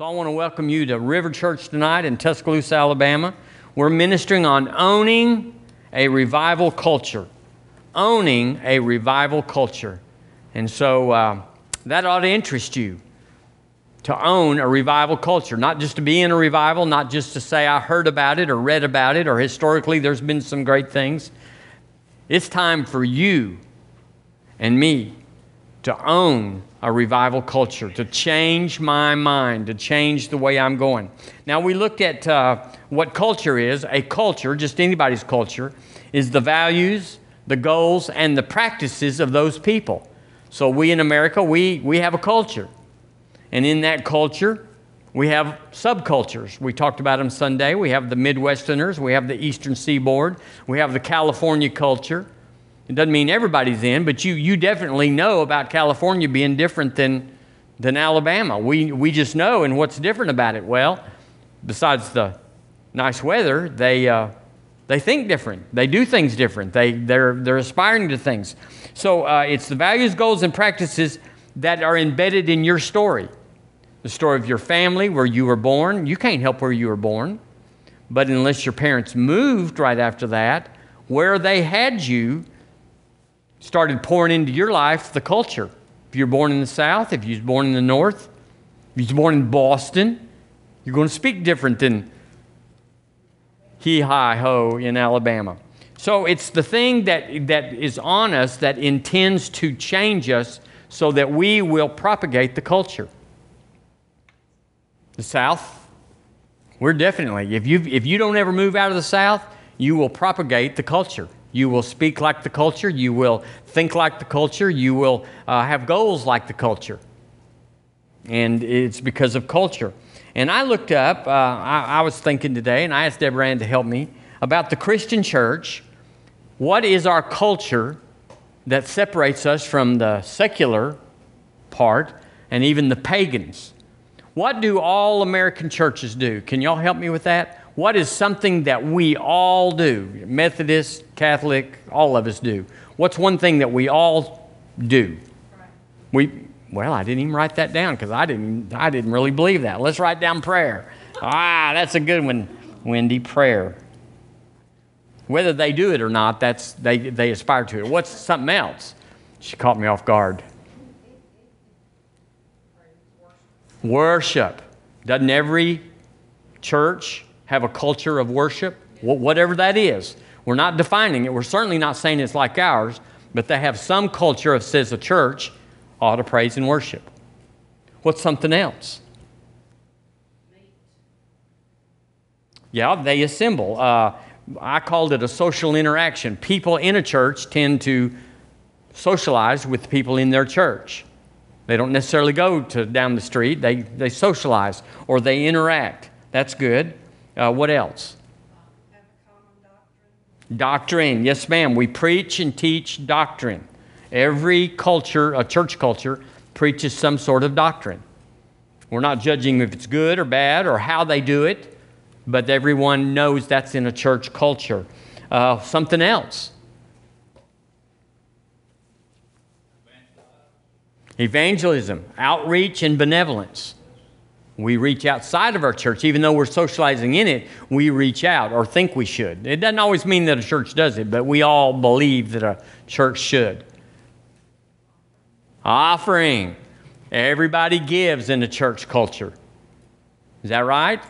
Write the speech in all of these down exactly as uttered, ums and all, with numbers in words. So I want to welcome you to River Church tonight in Tuscaloosa, Alabama. We're ministering on owning a revival culture. Owning a revival culture. And so uh, that ought to interest you, to own a revival culture. Not just to be in a revival, not just to say I heard about it or read about it or historically there's been some great things. It's time for you and me to own a revival culture, to change my mind, to change the way I'm going. Now, we looked at uh, what culture is. A culture, just anybody's culture, is the values, the goals, and the practices of those people. So we in America, we, we have a culture. And in that culture, we have subcultures. We talked about them Sunday. We have the Midwesterners. We have the Eastern Seaboard. We have the California culture. It doesn't mean everybody's in, but you you definitely know about California being different than than Alabama. We we just know, and what's different about it? Well, besides the nice weather, they uh, they think different. They do things different. They they're they're aspiring to things. So uh, it's the values, goals, and practices that are embedded in your story, the story of your family, where you were born. You can't help where you were born, but unless your parents moved right after that, where they had you started pouring into your life the culture. If you're born in the South, if you're born in the North, if you're born in Boston, you're going to speak different than he, hi, ho in Alabama. So it's the thing that, that is on us that intends to change us so that we will propagate the culture. The South, we're definitely, if, you've, if you don't ever move out of the South, you will propagate the culture. You will speak like the culture. You will think like the culture. You will uh, have goals like the culture. And it's because of culture. And I looked up, uh, I, I was thinking today, and I asked Deborah Ann to help me, about the Christian church. What is our culture that separates us from the secular part and even the pagans? What do all American churches do? Can y'all help me with that? What is something that we all do? Methodist, Catholic, all of us do. What's one thing that we all do? We well, I didn't even write that down because I didn't I didn't really believe that. Let's write down prayer. Ah, that's a good one, Wendy. Prayer. Whether they do it or not, that's they they aspire to it. What's something else? She caught me off guard. Worship. Doesn't every church have a culture of worship, whatever that is? We're not defining it. We're certainly not saying it's like ours, but they have some culture that says a church ought to praise and worship. What's something else? Yeah, they assemble. Uh, I called it a social interaction. People in a church tend to socialize with people in their church. They don't necessarily go to down the street. They, they socialize or they interact. That's good. Uh, what else? Have a common doctrine. Doctrine. Yes, ma'am. We preach and teach doctrine. Every culture, a church culture, preaches some sort of doctrine. We're not judging if it's good or bad or how they do it, but everyone knows that's in a church culture. Uh, something else. Evangelism, outreach, and benevolence. We reach outside of our church. Even though we're socializing in it, we reach out or think we should. It doesn't always mean that a church does it, but we all believe that a church should. Offering. Everybody gives in the church culture. Is that right?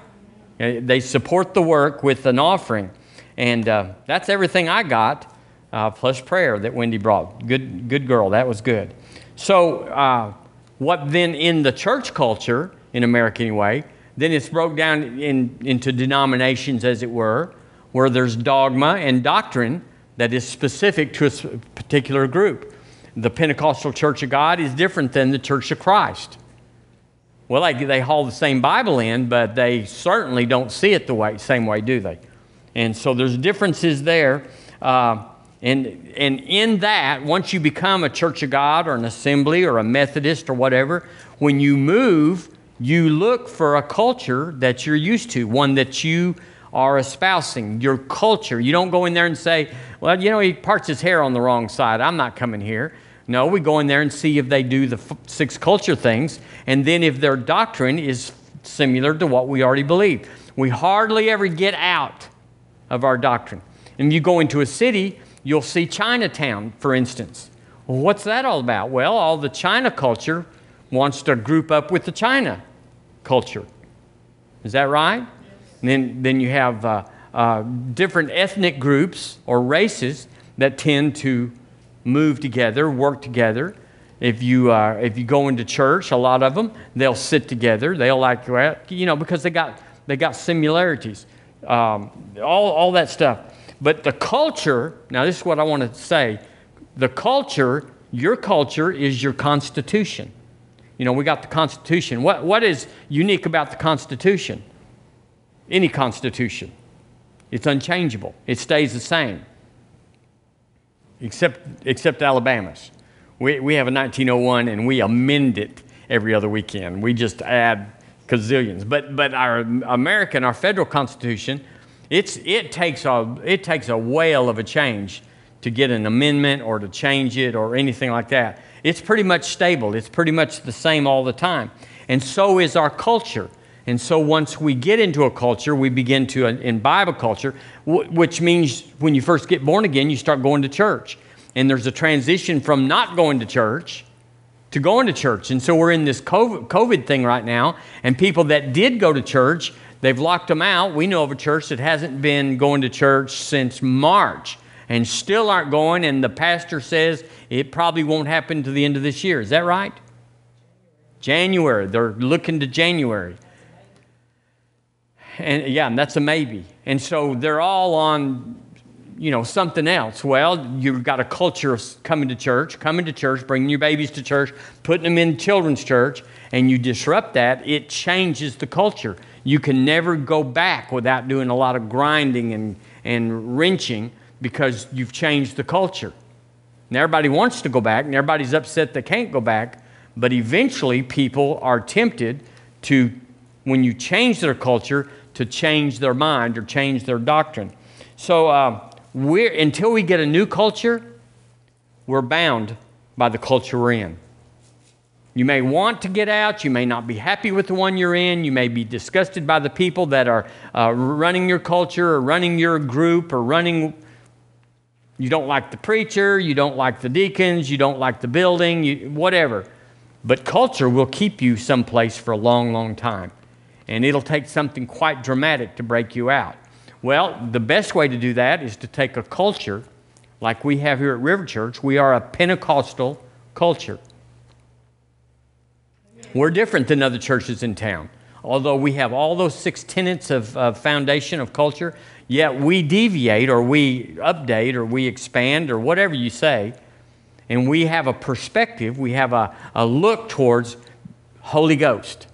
They support the work with an offering. And uh, that's everything I got, uh, plus prayer that Wendy brought. Good, good girl. That was good. So uh, what then in the church culture, in America anyway, then it's broke down in, into denominations, as it were, where there's dogma and doctrine that is specific to a particular group. The Pentecostal Church of God is different than the Church of Christ. Well, they, they haul the same Bible in, but they certainly don't see it the way, same way, do they? And so there's differences there. Uh, and, and in that, once you become a Church of God or an Assembly or a Methodist or whatever, when you move, you look for a culture that you're used to, one that you are espousing, your culture. You don't go in there and say, well, you know, he parts his hair on the wrong side. I'm not coming here. No, we go in there and see if they do the six culture things. And then if their doctrine is similar to what we already believe. We hardly ever get out of our doctrine. And you go into a city, you'll see Chinatown, for instance. Well, what's that all about? Well, all the China culture wants to group up with the China culture. Is that right? Yes. And then, then you have uh, uh, different ethnic groups or races that tend to move together, work together. If you uh, if you go into church, a lot of them, they'll sit together. They'll like, you know, because they got they got similarities, um, all all that stuff. But the culture, now this is what I want to say, the culture, your culture is your Constitution. You know, we got the Constitution. What what is unique about the Constitution? Any Constitution, it's unchangeable. It stays the same, except except Alabama's. We, we have a nineteen oh one, and we amend it every other weekend. We just add gazillions. But but our American, our federal Constitution, it's it takes a it takes a whale of a change to get an amendment or to change it or anything like that. It's pretty much stable. It's pretty much the same all the time. And so is our culture. And so once we get into a culture, we begin to in Bible culture, which means when you first get born again, you start going to church. And there's a transition from not going to church to going to church. And so we're in this COVID, COVID thing right now. And people that did go to church, they've locked them out. We know of a church that hasn't been going to church since March and still aren't going. And the pastor says it probably won't happen to the end of this year. Is that right? January. They're looking to January. And yeah, and that's a maybe. And so they're all on, you know, something else. Well, you've got a culture of coming to church, coming to church, bringing your babies to church, putting them in children's church, and you disrupt that, it changes the culture. You can never go back without doing a lot of grinding and, and wrenching because you've changed the culture. And everybody wants to go back, and everybody's upset they can't go back, but eventually people are tempted to, when you change their culture, to change their mind or change their doctrine. So, uh, We're, until we get a new culture, we're bound by the culture we're in. You may want to get out. You may not be happy with the one you're in. You may be disgusted by the people that are uh, running your culture or running your group or running. You don't like the preacher. You don't like the deacons. You don't like the building, you, whatever. But culture will keep you someplace for a long, long time. And it'll take something quite dramatic to break you out. Well, the best way to do that is to take a culture like we have here at River Church. We are a Pentecostal culture. We're different than other churches in town. Although we have all those six tenets of, of foundation of culture, yet we deviate or we update or we expand or whatever you say, and we have a perspective, we have a, a look towards Holy Ghost.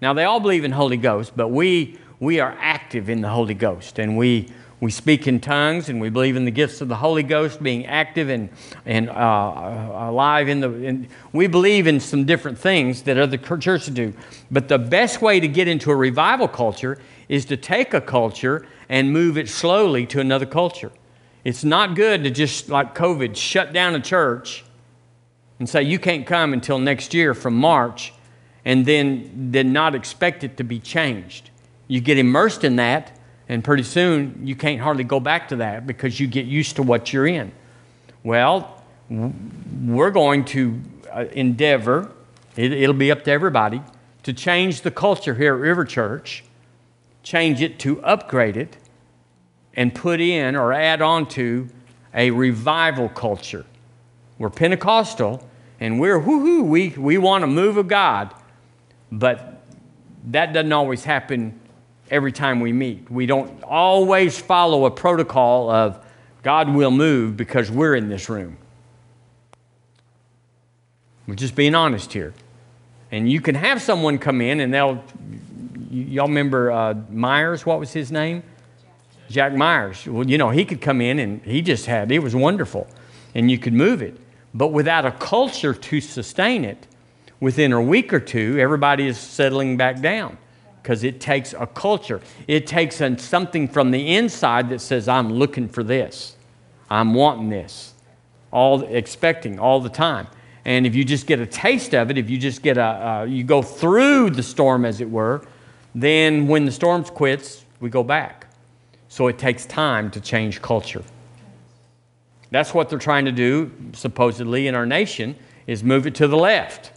Now, they all believe in Holy Ghost, but we... We are active in the Holy Ghost, and we, we speak in tongues, and we believe in the gifts of the Holy Ghost being active and, and uh, alive. In the, and we believe in some different things that other churches do. But the best way to get into a revival culture is to take a culture and move it slowly to another culture. It's not good to just, like COVID, shut down a church and say, you can't come until next year from March, and then, then not expect it to be changed. You get immersed in that, and pretty soon you can't hardly go back to that because you get used to what you're in. Well, we're going to endeavor, it, it'll be up to everybody, to change the culture here at River Church, change it to upgrade it, and put in or add on to a revival culture. We're Pentecostal, and we're woo-hoo, we, we want a move of God, but that doesn't always happen. Every time we meet, we don't always follow a protocol of God will move because we're in this room. We're just being honest here. And you can have someone come in and they'll, y'all remember uh, Myers, what was his name? Jack. Jack Myers. Well, you know, he could come in and he just had, it was wonderful. And you could move it. But without a culture to sustain it, within a week or two, everybody is settling back down. Because it takes a culture. It takes something from the inside that says, I'm looking for this. I'm wanting this. All expecting all the time. And if you just get a taste of it, if you just get a, uh, you go through the storm, as it were, Then when the storm quits, we go back. So it takes time to change culture. That's what they're trying to do, supposedly, in our nation, is move it to the left.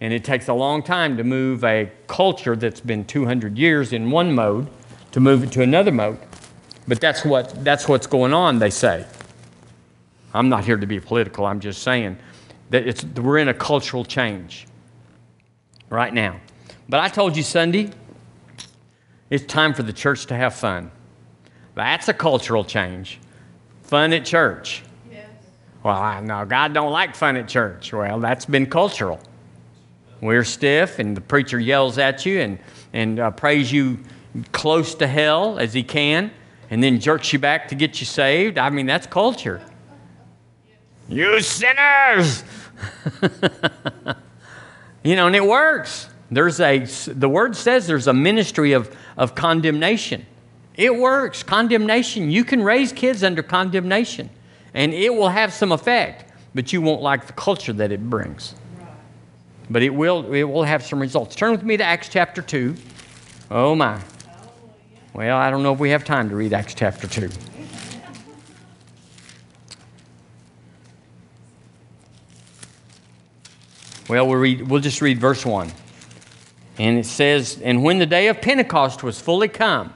And it takes a long time to move a culture that's been two hundred years in one mode to move it to another mode. But that's what that's what's going on, they say. I'm not here to be political. I'm just saying that it's we're in a cultural change right now. But I told you Sunday, it's time for the church to have fun. That's a cultural change. Fun at church. Yes. Well, I, no, God don't like fun at church. Well, that's been cultural. We're stiff, and the preacher yells at you and, and uh, prays you close to hell as he can, and then jerks you back to get you saved. I mean, that's culture. You sinners! You know, and it works. There's a, the Word says there's a ministry of, of condemnation. It works. Condemnation. You can raise kids under condemnation, and it will have some effect, but you won't like the culture that it brings. But it will, it will have some results. Turn with me to Acts chapter two. Oh, my. Well, I don't know if we have time to read Acts chapter two. Well, we'll, read, we'll just read verse one. And it says, "And when the day of Pentecost was fully come,"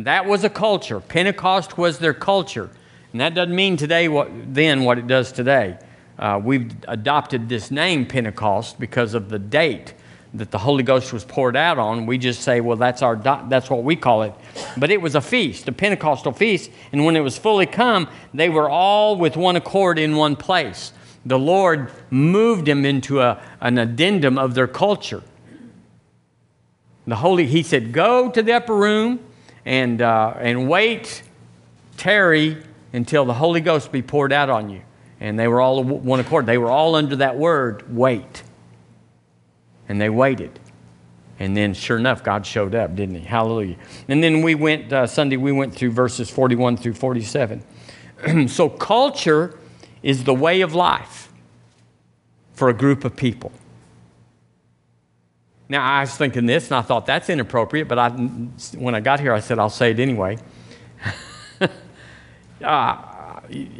that was a culture. Pentecost was their culture. And that doesn't mean today what, then what it does today. Uh, we've adopted this name Pentecost because of the date that the Holy Ghost was poured out on. We just say, well, that's our do- that's what we call it. But it was a feast, a Pentecostal feast. And when it was fully come, they were all with one accord in one place. The Lord moved them into a, an addendum of their culture. The Holy, he said, go to the upper room and uh, and wait, tarry until the Holy Ghost be poured out on you. And they were all of one accord. They were all under that word, wait. And they waited. And then, sure enough, God showed up, didn't he? Hallelujah. And then we went, uh, Sunday, we went through verses forty-one through forty-seven. So culture is the way of life for a group of people. Now, I was thinking this, and I thought that's inappropriate, but I, when I got here, I said, I'll say it anyway. Ah. uh,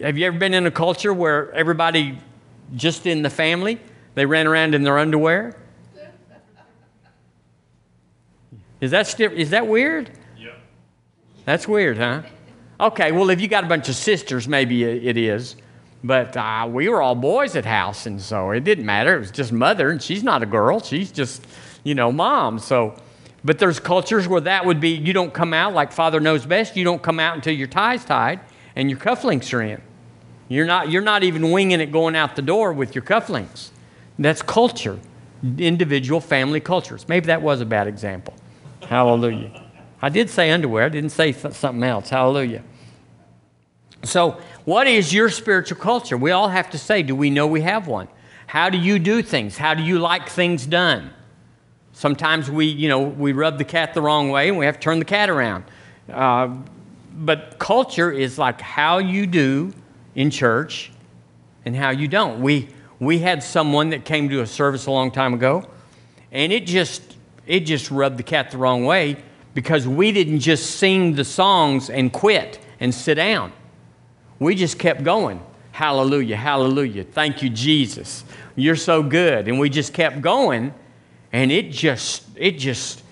Have you ever been in a culture where everybody just in the family, they ran around in their underwear? Is that sti- is that weird? Yeah. That's weird, huh? Okay, well, if you got a bunch of sisters, maybe it is. But uh, we were all boys at house, and so it didn't matter. It was just mother, and she's not a girl. She's just, you know, mom. So, but there's cultures where that would be, you don't come out like Father knows best. You don't come out until your tie's tied. And your cufflinks are in. You're not, you're not even winging it going out the door with your cufflinks. That's culture, individual family cultures. Maybe that was a bad example. Hallelujah. I did say underwear. I didn't say th- something else. Hallelujah. So what is your spiritual culture? We all have to say, do we know we have one? How do you do things? How do you like things done? Sometimes we, you know, we rub the cat the wrong way and we have to turn the cat around. Uh, But culture is like how you do in church and how you don't. We we had someone that came to a service a long time ago, and it just it just rubbed the cat the wrong way because we didn't just sing the songs and quit and sit down. We just kept going. Hallelujah, hallelujah. Thank you, Jesus. You're so good. And we just kept going, and it just it just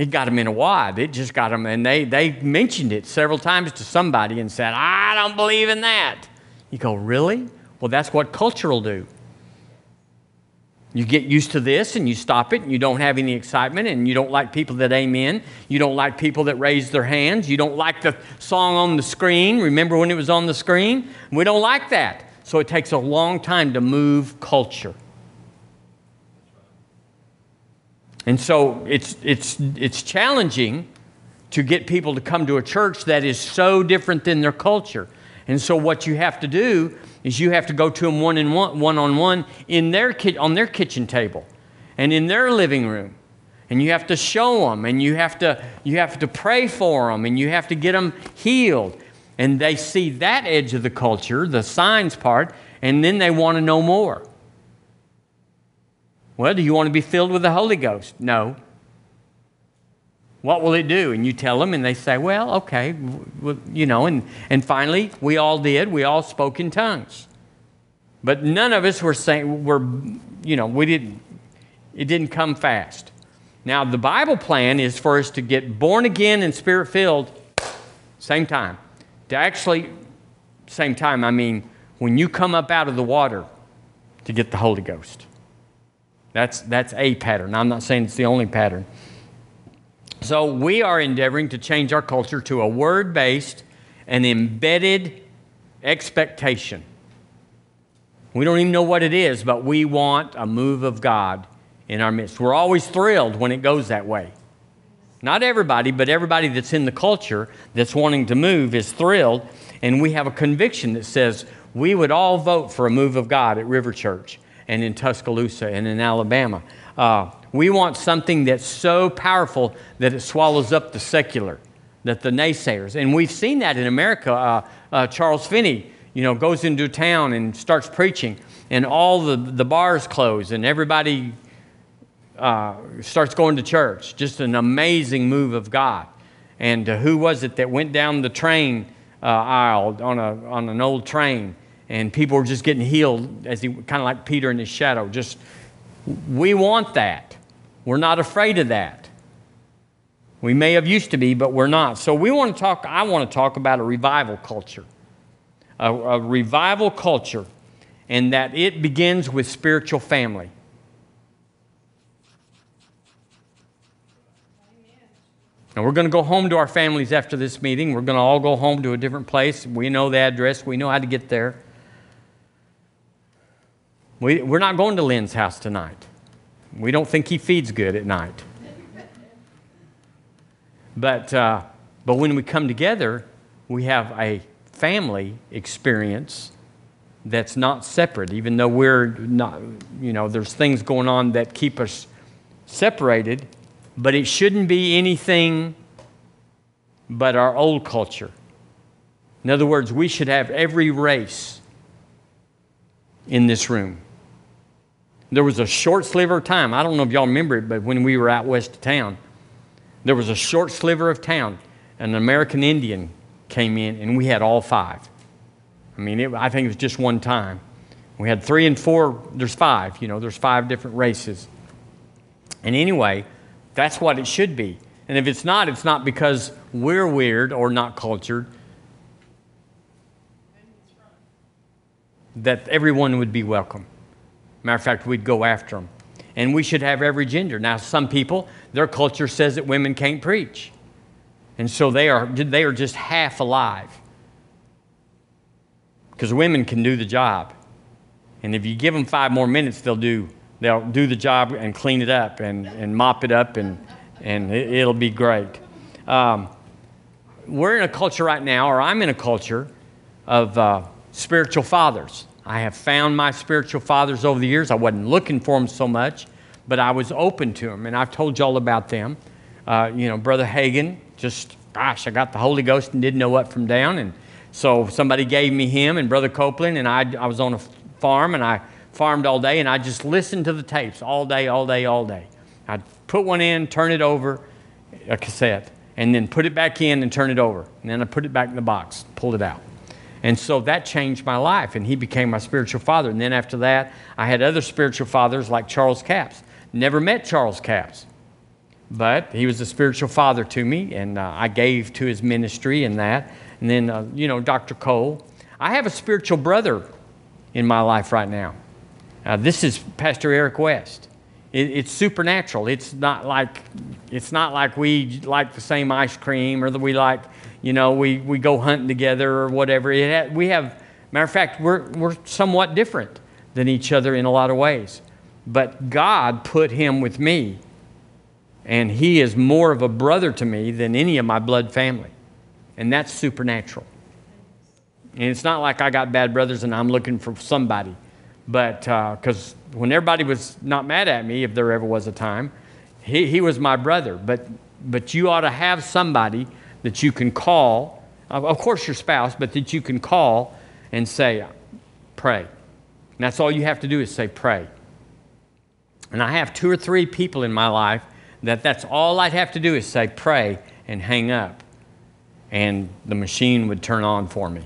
It got them in a wad. It just got them, and they, they mentioned it several times to somebody and said, I don't believe in that. You go, really? Well, that's what culture will do. You get used to this, and you stop it, and you don't have any excitement, and you don't like people that amen. You don't like people that raise their hands. You don't like the song on the screen. Remember when it was on the screen? We don't like that. So it takes a long time to move culture. And so it's it's it's challenging to get people to come to a church that is so different than their culture. And so what you have to do is you have to go to them one and one one on one in their ki- on their kitchen table, and in their living room, and you have to show them, and you have to you have to pray for them, and you have to get them healed. And they see that edge of the culture, the signs part, and then they want to know more. Well, do you want to be filled with the Holy Ghost? No. What will it do? And you tell them, and they say, well, okay, well, you know. And, and finally, we all did. We all spoke in tongues. But none of us were saying, we're, you know, we didn't, it didn't come fast. Now, the Bible plan is for us to get born again and Spirit-filled same time. To actually, same time, I mean, when you come up out of the water to get the Holy Ghost. That's, that's a pattern. I'm not saying it's the only pattern. So we are endeavoring to change our culture to a word-based and embedded expectation. We don't even know what it is, but we want a move of God in our midst. We're always thrilled when it goes that way. Not everybody, but everybody that's in the culture that's wanting to move is thrilled, and we have a conviction that says we would all vote for a move of God at River Church and in Tuscaloosa and in Alabama. Uh, we want something that's so powerful that it swallows up the secular, that the naysayers. And we've seen that in America. Uh, uh, Charles Finney, you know, goes into a town and starts preaching, and all the, the bars close, and everybody uh, starts going to church. Just an amazing move of God. And uh, who was it that went down the train uh, aisle on, a, on an old train, and people were just getting healed, as he kind of like Peter in his shadow. Just, we want that. We're not afraid of that. We may have used to be, but we're not. So we want to talk, I want to talk about a revival culture. A, a revival culture, and that it begins with spiritual family. Now, we're going to go home to our families after this meeting. We're going to all go home to a different place. We know the address. We know how to get there. We, we're not going to Lynn's house tonight. We don't think he feeds good at night. But, uh, but when we come together, we have a family experience that's not separate, even though we're not, you know, there's things going on that keep us separated, but it shouldn't be anything but our old culture. In other words, we should have every race in this room. There was a short sliver of time. I don't know if y'all remember it, but when we were out west of town, there was a short sliver of town. An American Indian came in, and we had all five. I mean, it, I think it was just one time. We had three and four. There's five. You know, there's five different races. And anyway, that's what it should be. And if it's not, it's not because we're weird or not cultured. That everyone would be welcome. Matter of fact, we'd go after them. And we should have every gender. Now, some people, their culture says that women can't preach. And so they are, they are just half alive. Because women can do the job. And if you give them five more minutes, they'll do, they'll do the job and clean it up and, and mop it up, and, and it, it'll be great. Um, we're in a culture right now, or I'm in a culture of uh, spiritual fathers. I have found my spiritual fathers over the years. I wasn't looking for them so much, but I was open to them, and I've told you all about them. Uh, you know, Brother Hagin, just, gosh, I got the Holy Ghost and didn't know up from down, and so somebody gave me him and Brother Copeland, and I, I was on a farm, and I farmed all day, and I just listened to the tapes all day, all day, all day. I'd put one in, turn it over, a cassette, and then put it back in and turn it over, and then I put it back in the box, pulled it out. And so that changed my life, and he became my spiritual father. And then after that, I had other spiritual fathers like Charles Capps. Never met Charles Capps, but he was a spiritual father to me, and uh, I gave to his ministry and that. And then, uh, you know, Doctor Cole. I have a spiritual brother in my life right now. Uh, this is Pastor Eric West. It, it's supernatural. It's not like it's not like we like the same ice cream, or that we like, you know, we, we go hunting together or whatever. It ha- we have, matter of fact, we're, we're somewhat different than each other in a lot of ways. But God put him with me, and he is more of a brother to me than any of my blood family. And that's supernatural. And it's not like I got bad brothers and I'm looking for somebody. But because uh, when everybody was not mad at me, if there ever was a time, he, he was my brother. But, but you ought to have somebody that you can call, of course your spouse, but that you can call and say, pray. And that's all you have to do is say, pray. And I have two or three people in my life that that's all I'd have to do is say pray and hang up, and the machine would turn on for me.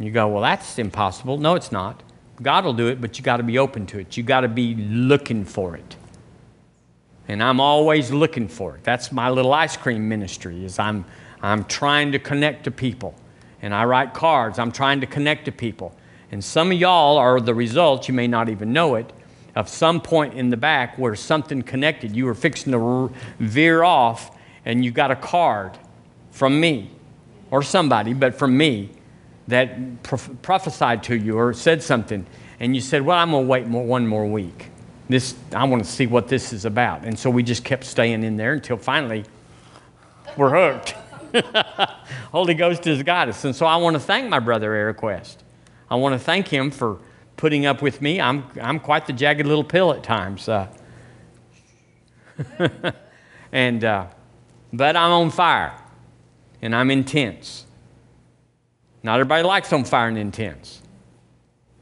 You go, well, that's impossible. No, it's not. God will do it, but you got to be open to it. You got to be looking for it. And I'm always looking for it. That's my little ice cream ministry, is I'm, I'm trying to connect to people. And I write cards. I'm trying to connect to people. And some of y'all are the result, you may not even know it, of some point in the back where something connected. You were fixing to veer off, and you got a card from me or somebody, but from me, that prof- prophesied to you or said something, and you said, well, I'm going to wait more, one more week. This, I want to see what this is about. And so we just kept staying in there until finally we're hooked. Holy Ghost has got us. And so I want to thank my brother Eric West. I want to thank him for putting up with me. I'm, I'm quite the jagged little pill at times. Uh, and uh, but I'm on fire, and I'm intense. Not everybody likes on fire and intense,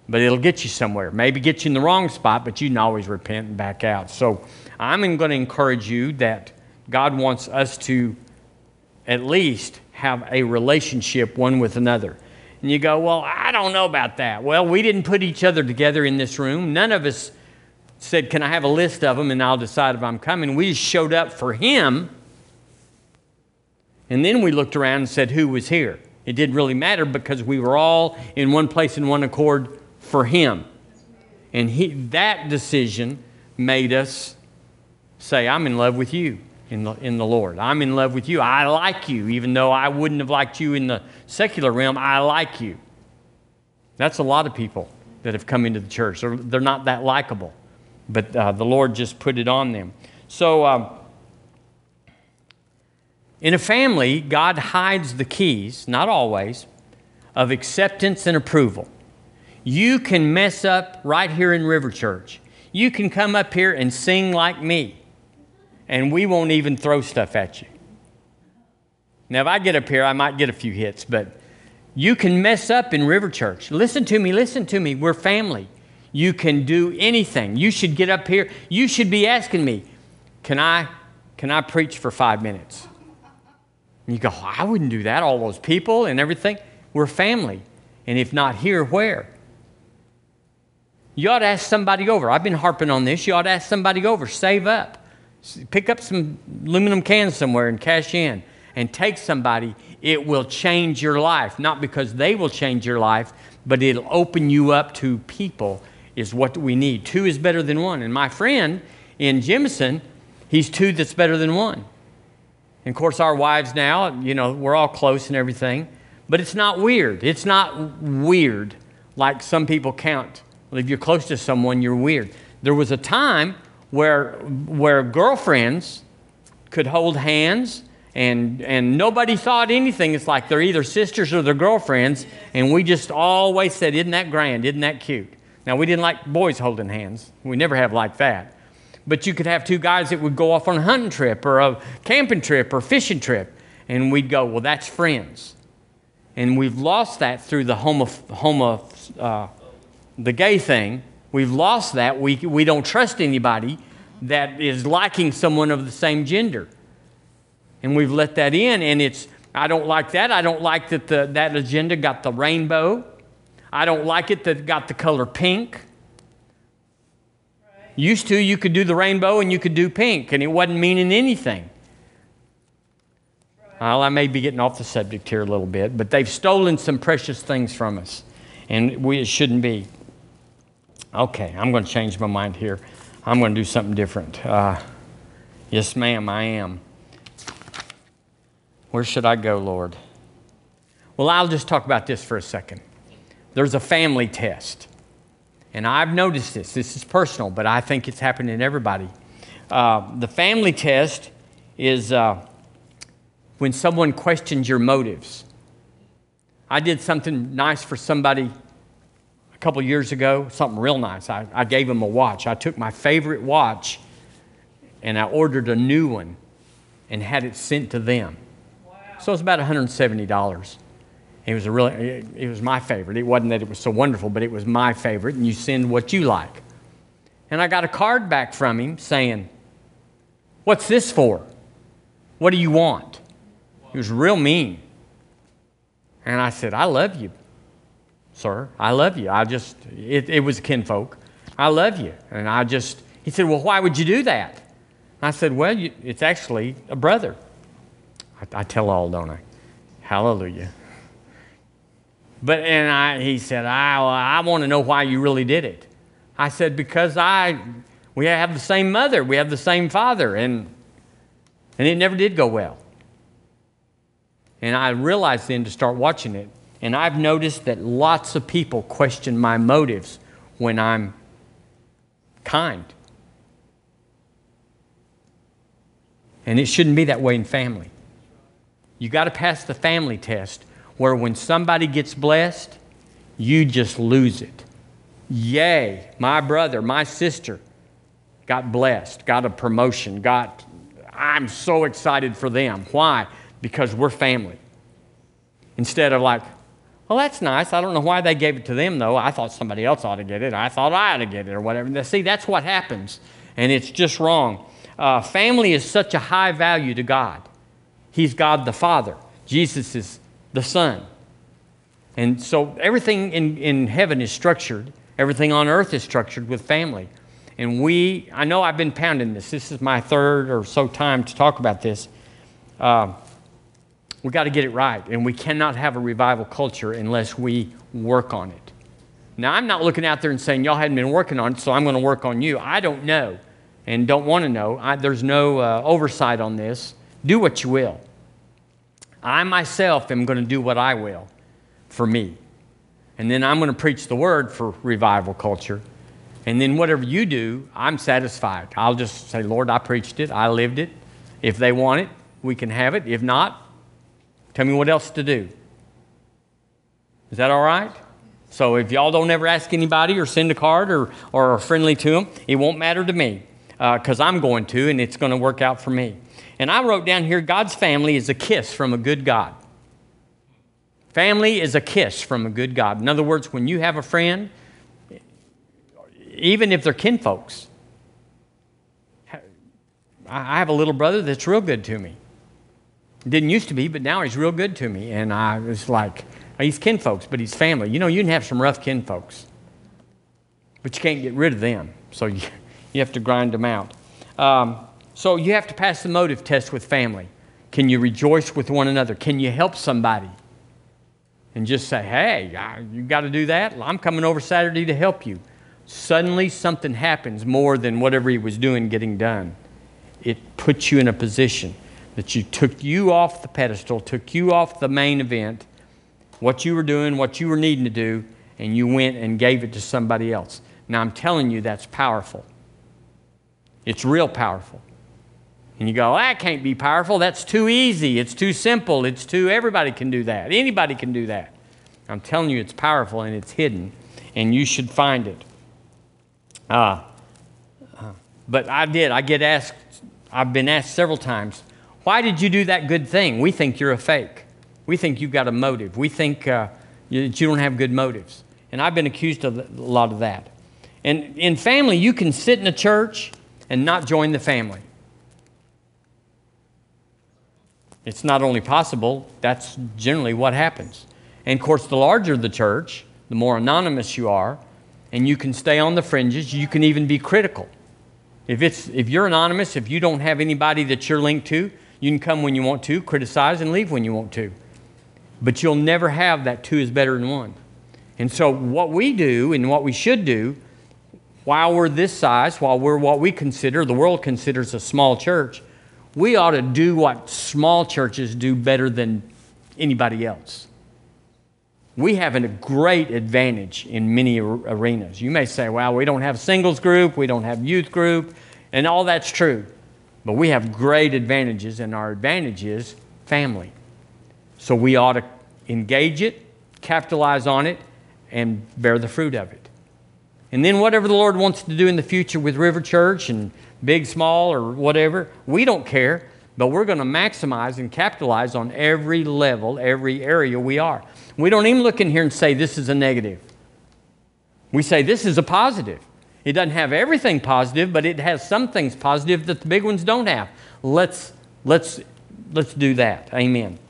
but it'll get you somewhere. Maybe get you in the wrong spot, but you can always repent and back out. So I'm going to encourage you that God wants us to at least have a relationship one with another. And you go, well, I don't know about that. Well, we didn't put each other together in this room. None of us said, can I have a list of them and I'll decide if I'm coming. We just showed up for him, and then we looked around and said, who was here? It didn't really matter because we were all in one place in one accord for him. And he, that decision made us say, I'm in love with you in the, in the Lord. I'm in love with you. I like you. Even though I wouldn't have liked you in the secular realm, I like you. That's a lot of people that have come into the church. They're, they're not that likable, but uh, the Lord just put it on them. So um, in a family, God hides the keys, not always, of acceptance and approval. You can mess up right here in River Church. You can come up here and sing like me, and we won't even throw stuff at you. Now, if I get up here, I might get a few hits, but you can mess up in River Church. Listen to me, listen to me. We're family. You can do anything. You should get up here. You should be asking me, can I, can I preach for five minutes? And you go, oh, I wouldn't do that, all those people and everything. We're family. And if not here, where? You ought to ask somebody over. I've been harping on this. You ought to ask somebody over. Save up. Pick up some aluminum cans somewhere and cash in and take somebody. It will change your life. Not because they will change your life, but it'll open you up to people is what we need. Two is better than one. And my friend in Jemison, he's two that's better than one. And, of course, our wives now, you know, we're all close and everything. But it's not weird. It's not weird like some people count. Well, if you're close to someone, you're weird. There was a time where where girlfriends could hold hands, and, and nobody thought anything. It's like they're either sisters or they're girlfriends. And we just always said, isn't that grand? Isn't that cute? Now, we didn't like boys holding hands. We never have like that. But you could have two guys that would go off on a hunting trip or a camping trip or fishing trip. And we'd go, well, that's friends. And we've lost that through the homo, homo, uh, the gay thing. We've lost that. We, we don't trust anybody that is liking someone of the same gender. And we've let that in. And it's, I don't like that. I don't like that the, that agenda got the rainbow. I don't like it that it got the color pink. Used to, you could do the rainbow and you could do pink, and it wasn't meaning anything. Right. Well, I may be getting off the subject here a little bit, but they've stolen some precious things from us, and we, it shouldn't be. Okay, I'm going to change my mind here. I'm going to do something different. Uh, yes, ma'am, I am. Where should I go, Lord? Well, I'll just talk about this for a second. There's a family test. And I've noticed this. This is personal, but I think it's happened in everybody. Uh, the family test is uh, when someone questions your motives. I did something nice for somebody a couple years ago, something real nice. I, I gave them a watch. I took my favorite watch, and I ordered a new one and had it sent to them. Wow. So it was about one hundred seventy dollars. It was a really, it was my favorite. It wasn't that it was so wonderful, but it was my favorite, and you send what you like. And I got a card back from him saying, What's this for? What do you want? He was real mean. And I said, I love you, sir. I love you. I just, it, it was kinfolk. I love you. And I just, he said, well, why would you do that? I said, well, you, it's actually a brother. I, I tell all, don't I? Hallelujah. But, and I, he said, I, I want to know why you really did it. I said, because I, we have the same mother, we have the same father, and, and it never did go well. And I realized then to start watching it, and I've noticed that lots of people question my motives when I'm kind. And it shouldn't be that way in family. You got to pass the family test where when somebody gets blessed, you just lose it. Yay, my brother, my sister got blessed, got a promotion, got, I'm so excited for them. Why? Because we're family. Instead of like, well, that's nice. I don't know why they gave it to them, though. I thought somebody else ought to get it. I thought I ought to get it or whatever. Now, see, that's what happens, and it's just wrong. Uh, family is such a high value to God. He's God the Father. Jesus is the Son. And so everything in, in heaven is structured. Everything on earth is structured with family. And we, I know I've been pounding this. This is my third or so time to talk about this. Uh, we got to get it right. And we cannot have a revival culture unless we work on it. Now, I'm not looking out there and saying, y'all hadn't been working on it, so I'm going to work on you. I don't know and don't want to know. I, there's no uh, oversight on this. Do what you will. I myself am going to do what I will for me. And then I'm going to preach the word for revival culture. And then whatever you do, I'm satisfied. I'll just say, Lord, I preached it. I lived it. If they want it, we can have it. If not, tell me what else to do. Is that all right? So if y'all don't ever ask anybody or send a card or, or are friendly to them, it won't matter to me because uh, I'm going to, and it's going to work out for me. And I wrote down here, God's family is a kiss from a good God. Family is a kiss from a good God. In other words, when you have a friend, even if they're kinfolks, I have a little brother that's real good to me. Didn't used to be, but now he's real good to me. And I was like, he's kinfolks, but he's family. You know, you can have some rough kinfolks, but you can't get rid of them. So you, you have to grind them out. Um, So you have to pass the motive test with family. Can you rejoice with one another? Can you help somebody? And just say, hey, I, you got to do that? I'm coming over Saturday to help you. Suddenly something happens more than whatever he was doing getting done. It puts you in a position that you took you off the pedestal, took you off the main event, what you were doing, what you were needing to do, and you went and gave it to somebody else. Now I'm telling you, that's powerful. It's real powerful. And you go, that can't be powerful. That's too easy. It's too simple. It's too, everybody can do that. Anybody can do that. I'm telling you, it's powerful and it's hidden, and you should find it. Uh, uh, but I did. I get asked, I've been asked several times, why did you do that good thing? We think you're a fake. We think you've got a motive. We think uh, you, you don't have good motives. And I've been accused of a lot of that. And in family, you can sit in a church and not join the family. It's not only possible, that's generally what happens. And, of course, the larger the church, the more anonymous you are, and you can stay on the fringes. You can even be critical. If it's if you're anonymous, if you don't have anybody that you're linked to, you can come when you want to, criticize, and leave when you want to. But you'll never have that two is better than one. And so what we do and what we should do, while we're this size, while we're what we consider, the world considers a small church, we ought to do what small churches do better than anybody else. We have a great advantage in many arenas. You may say, well, we don't have singles group, we don't have youth group, and all that's true. But we have great advantages, and our advantage is family. So we ought to engage it, capitalize on it, and bear the fruit of it. And then whatever the Lord wants to do in the future with River Church and big, small, or whatever, we don't care, but we're going to maximize and capitalize on every level, every area we are. We don't even look in here and say this is a negative. We say this is a positive. It doesn't have everything positive, but it has some things positive that the big ones don't have. Let's, let's, let's do that. Amen.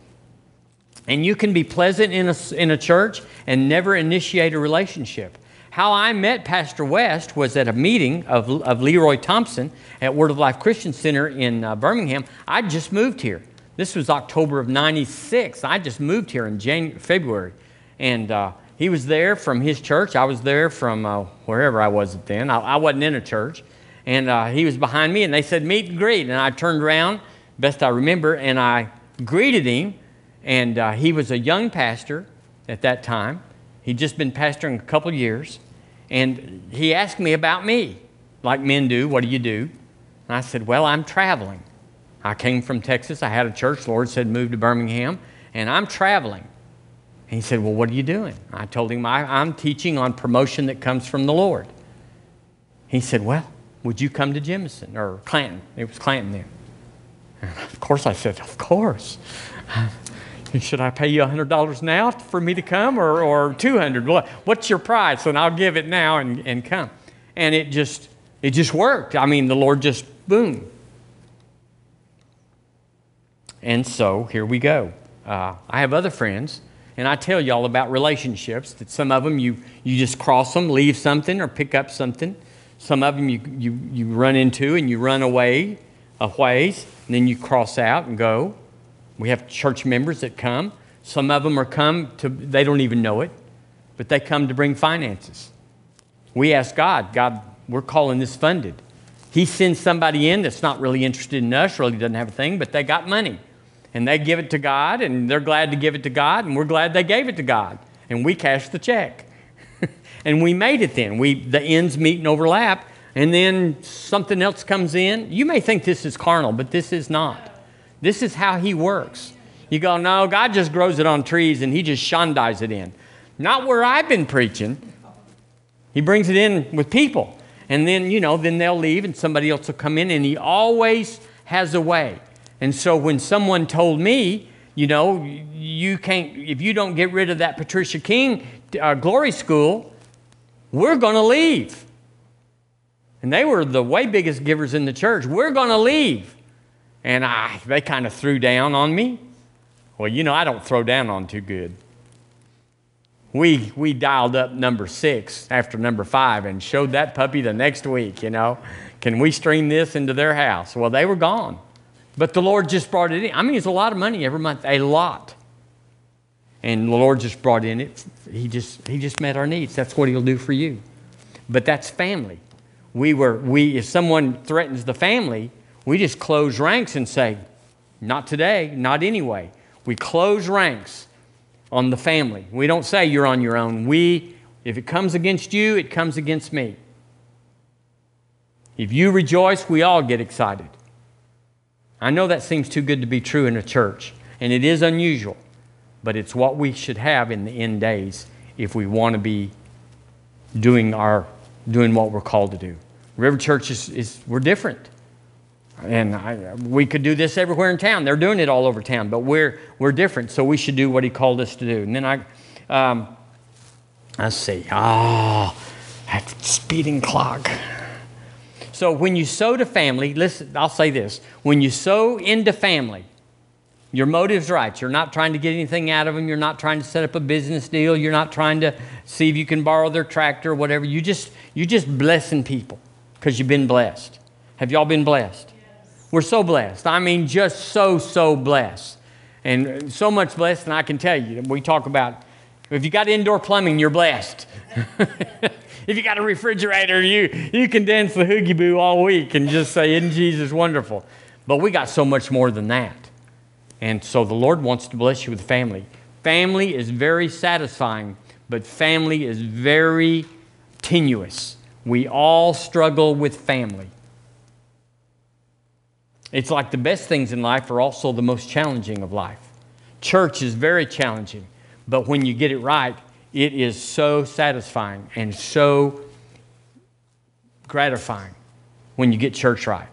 And you can be pleasant in a, in a church and never initiate a relationship. How I met Pastor West was at a meeting of, of Leroy Thompson at Word of Life Christian Center in uh, Birmingham. I just moved here. This was October of ninety-six. I just moved here in January, February. And uh, he was there from his church. I was there from uh, wherever I was then. I, I wasn't in a church. And uh, he was behind me, and they said, meet and greet. And I turned around, best I remember, and I greeted him. And uh, he was a young pastor at that time. He'd just been pastoring a couple years. And he asked me about me, like men do. What do you do? And I said, well, I'm traveling. I came from Texas. I had a church. The Lord said, move to Birmingham. And I'm traveling. And he said, well, what are you doing? I told him, I, I'm teaching on promotion that comes from the Lord. He said, well, would you come to Jemison or Clanton? It was Clanton there. And of course, I said, of course. Should I pay you one hundred dollars now for me to come or, or two hundred dollars? What, what's your price? And I'll give it now and, and come. And it just, it just worked. I mean, the Lord just, boom. And so here we go. Uh, I have other friends, and I tell y'all about relationships, that some of them you, you just cross them, leave something or pick up something. Some of them you, you, you run into and you run away a ways, and then you cross out and go. We have church members that come. Some of them are come to, they don't even know it, but they come to bring finances. We ask God, God, we're calling this funded. He sends somebody in that's not really interested in us, really doesn't have a thing, but they got money. And they give it to God, and they're glad to give it to God, and we're glad they gave it to God. And we cashed the check. And we made it then. We, the ends meet and overlap, and then something else comes in. You may think this is carnal, but this is not. This is how he works. You go, no, God just grows it on trees and he just shandais it in. Not where I've been preaching. He brings it in with people. And then, you know, then they'll leave and somebody else will come in, and he always has a way. And so when someone told me, you know, you can't, if you don't get rid of that Patricia King uh, glory school, we're going to leave. And they were the way biggest givers in the church. We're going to leave. And I, they kind of threw down on me. Well, you know, I don't throw down on too good. We, we dialed up number six after number five and showed that puppy the next week, you know. Can we stream this into their house? Well, they were gone. But the Lord just brought it in. I mean, it's a lot of money every month, a lot. And the Lord just brought in it. He just, he just met our needs. That's what he'll do for you. But that's family. We were, we, if someone threatens the family, we just close ranks and say, not today, not anyway. We close ranks on the family. We don't say you're on your own. We, if it comes against you, it comes against me. If you rejoice, we all get excited. I know that seems too good to be true in a church, and it is unusual, but it's what we should have in the end days if we want to be doing, our, doing what we're called to do. River Church is, is we're different. And I, we could do this everywhere in town. They're doing it all over town, but we're, we're different, so we should do what he called us to do. And then I, um, I see, ah, oh, that speeding clock. So when you sow to family, listen, I'll say this. When you sow into family, your motive's right. You're not trying to get anything out of them. You're not trying to set up a business deal. You're not trying to see if you can borrow their tractor or whatever. You just, you're just blessing people because you've been blessed. Have y'all been blessed? We're so blessed. I mean, just so, so blessed. And so much blessed, and I can tell you, we talk about, if you got indoor plumbing, you're blessed. If you got a refrigerator, you, you can dance the hoogie-boo all week and just say, isn't Jesus wonderful? But we got so much more than that. And so the Lord wants to bless you with family. Family is very satisfying, but family is very tenuous. We all struggle with family. It's like the best things in life are also the most challenging of life. Church is very challenging, but when you get it right, it is so satisfying and so gratifying when you get church right.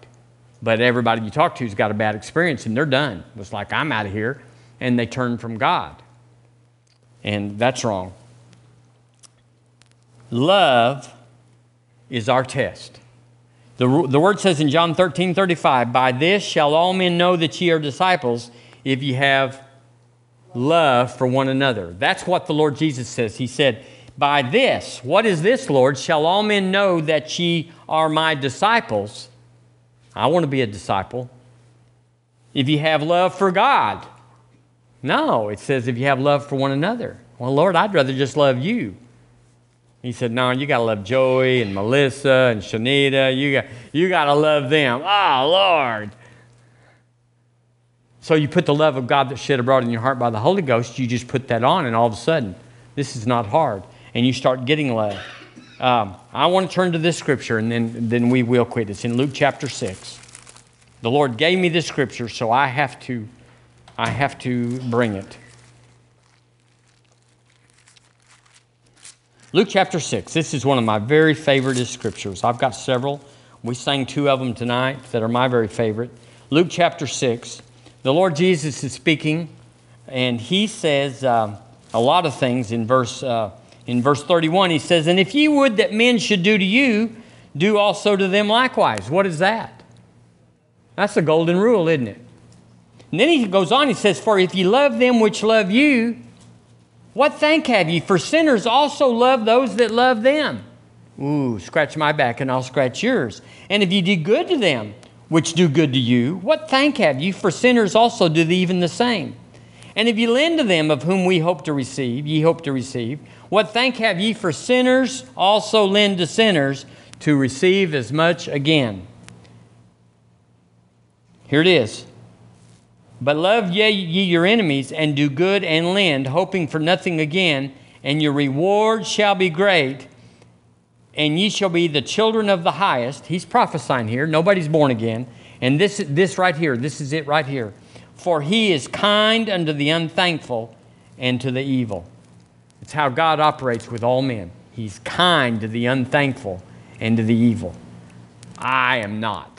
But everybody you talk to has got a bad experience, and they're done. It's like, I'm out of here, and they turn from God. And that's wrong. Love is our test. The, the word says in John thirteen thirty-five, by this shall all men know that ye are disciples, if ye have love for one another. That's what the Lord Jesus says. He said, by this, what is this, Lord? Shall all men know that ye are my disciples? I want to be a disciple. If you have love for God. No, it says if you have love for one another. Well, Lord, I'd rather just love you. He said, no, you got to love Joey and Melissa and Shanita. You got, you got to love them. Oh, Lord. So you put the love of God that's shed abroad in your heart by the Holy Ghost. You just put that on, and all of a sudden, this is not hard. And you start getting love. Um, I want to turn to this scripture, and then, then we will quit. It's in Luke chapter six. The Lord gave me this scripture, so I have to, I have to bring it. Luke chapter six. This is one of my very favorite scriptures. I've got several. We sang two of them tonight that are my very favorite. Luke chapter six. The Lord Jesus is speaking, and he says uh, a lot of things in verse uh, in verse thirty-one. He says, "And if ye would that men should do to you, do also to them likewise." What is that? That's the golden rule, isn't it? And then he goes on, he says, for if ye love them which love you, what thank have ye? For sinners also love those that love them. Ooh, scratch my back and I'll scratch yours. And if ye do good to them which do good to you, what thank have ye? For sinners also do even the same. And if ye lend to them of whom we hope to receive, ye hope to receive, what thank have ye? For sinners also lend to sinners to receive as much again. Here it is. But love ye your enemies, and do good and lend, hoping for nothing again, and your reward shall be great, and ye shall be the children of the highest. He's prophesying here. Nobody's born again. And this, this right here, this is it right here. For he is kind unto the unthankful and to the evil. It's how God operates with all men. He's kind to the unthankful and to the evil. I am not.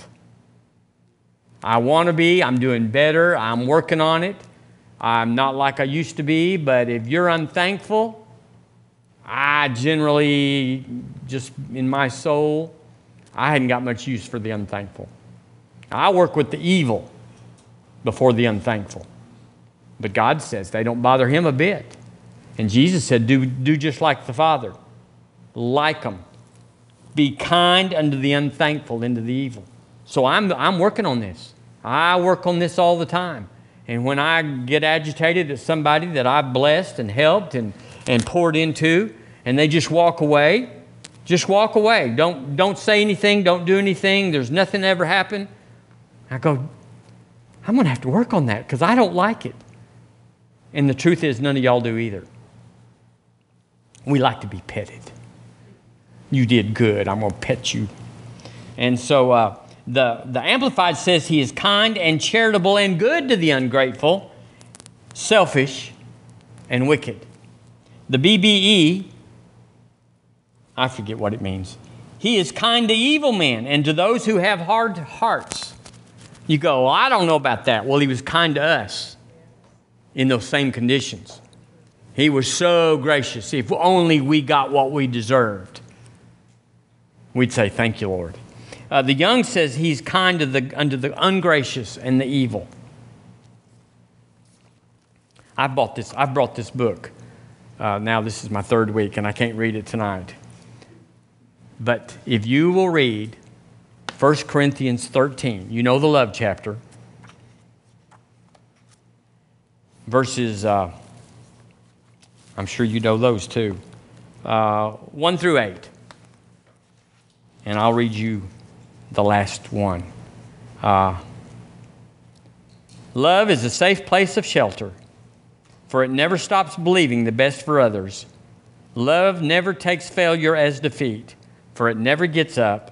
I want to be. I'm doing better. I'm working on it. I'm not like I used to be. But if you're unthankful, I generally just in my soul, I hadn't got much use for the unthankful. I work with the evil before the unthankful. But God says they don't bother him a bit. And Jesus said, do, do just like the Father. Like them. Be kind unto the unthankful and to the evil. So I'm, I'm working on this. I work on this all the time. And when I get agitated at somebody that I blessed and helped and, and poured into, and they just walk away, just walk away. Don't, don't say anything. Don't do anything. There's nothing ever happened. I go, I'm going to have to work on that because I don't like it. And the truth is none of y'all do either. We like to be petted. You did good. I'm going to pet you. And so... Uh, The, the Amplified says he is kind and charitable and good to the ungrateful, selfish, and wicked. The B B E, I forget what it means. He is kind to evil men and to those who have hard hearts. You go, well, I don't know about that. Well, he was kind to us in those same conditions. He was so gracious. If only we got what we deserved, we'd say, thank you, Lord. Uh, the Young says he's kind to the, unto the ungracious and the evil. I bought this. I brought this book. Uh, now this is my third week, and I can't read it tonight. But if you will read First Corinthians thirteen, you know the love chapter, verses. Uh, I'm sure you know those too, uh, one through eight, and I'll read you the last one. Uh, Love is a safe place of shelter, for it never stops believing the best for others. Love never takes failure as defeat, for it never gets up,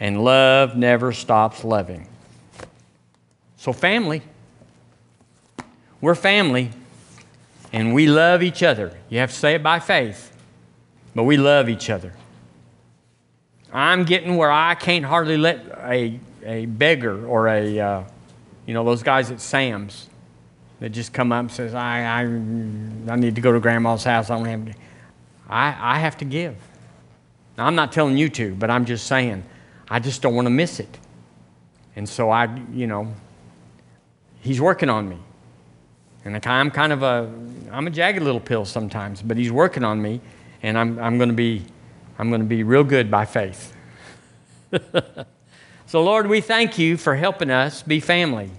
and love never stops loving. So family, we're family, and we love each other. You have to say it by faith, but we love each other. I'm getting where I can't hardly let a, a beggar or a, uh, you know, those guys at Sam's that just come up and says, I, I, I need to go to Grandma's house. I don't have to. I, I have to give. Now, I'm not telling you to, but I'm just saying, I just don't want to miss it. And so I, you know, he's working on me. And I'm kind of a, I'm a jagged little pill sometimes, but he's working on me, and I'm, I'm going to be, I'm going to be real good by faith. So, Lord, we thank you for helping us be family.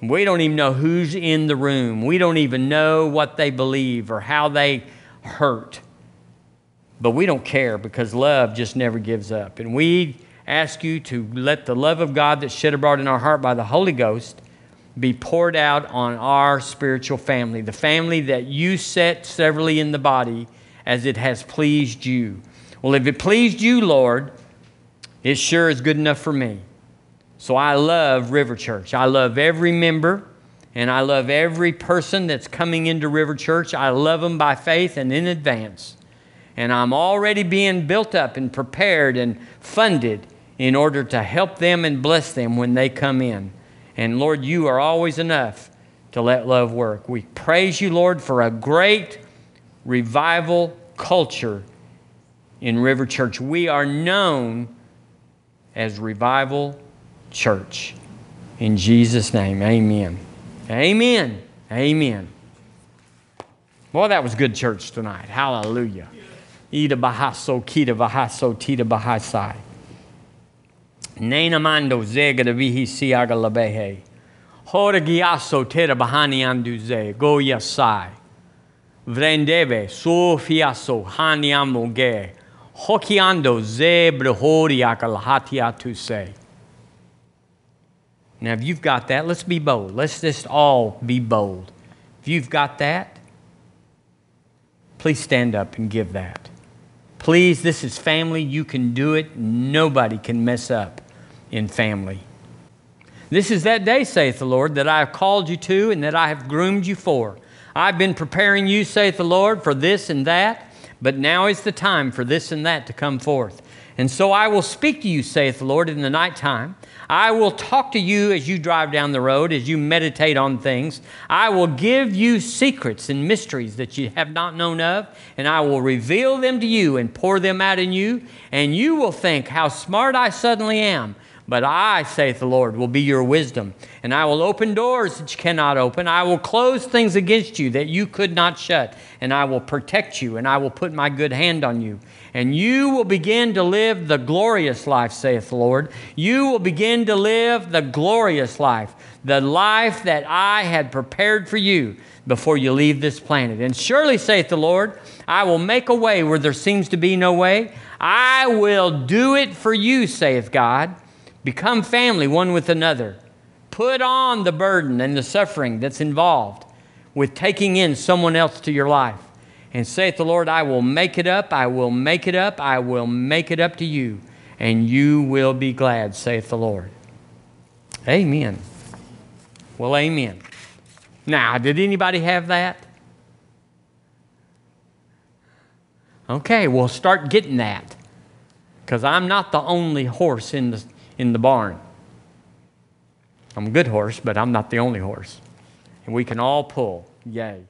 We don't even know who's in the room. We don't even know what they believe or how they hurt. But we don't care, because love just never gives up. And we ask you to let the love of God that's shed abroad in our heart by the Holy Ghost be poured out on our spiritual family, the family that you set severally in the body as it has pleased you. Well, if it pleased you, Lord, it sure is good enough for me. So I love River Church. I love every member, and I love every person that's coming into River Church. I love them by faith and in advance. And I'm already being built up and prepared and funded in order to help them and bless them when they come in. And Lord, you are always enough to let love work. We praise you, Lord, for a great revival culture in River Church. We are known as Revival Church. In Jesus' name, amen. Amen. Amen. Boy, that was good church tonight. Hallelujah. Ida bahaso, kita bahaso, tita bahasai. Nena mando zega de vihi siaga labehe. Hora giaso tera bahani anduze, go yasai. Vrendeve, sofiaso, hani amoge. Hokiando ze brehoriak alhatia tu se. Now, if you've got that, let's be bold. Let's just all be bold. If you've got that, please stand up and give that. Please, this is family. You can do it. Nobody can mess up in family. This is that day, saith the Lord, that I have called you to and that I have groomed you for. I've been preparing you, saith the Lord, for this and that, but now is the time for this and that to come forth. And so I will speak to you, saith the Lord, in the nighttime. I will talk to you as you drive down the road, as you meditate on things. I will give you secrets and mysteries that you have not known of, and I will reveal them to you and pour them out in you. And you will think, how smart I suddenly am. But I, saith the Lord, will be your wisdom. And I will open doors that you cannot open. I will close things against you that you could not shut. And I will protect you, and I will put my good hand on you. And you will begin to live the glorious life, saith the Lord. You will begin to live the glorious life, the life that I had prepared for you before you leave this planet. And surely, saith the Lord, I will make a way where there seems to be no way. I will do it for you, saith God. Become family one with another. Put on the burden and the suffering that's involved with taking in someone else to your life. And saith the Lord, I will make it up, I will make it up, I will make it up to you, and you will be glad, saith the Lord. Amen. Well, amen. Now, did anybody have that? Okay, well, start getting that, because I'm not the only horse in the, in the barn. I'm a good horse, but I'm not the only horse. And we can all pull. Yay.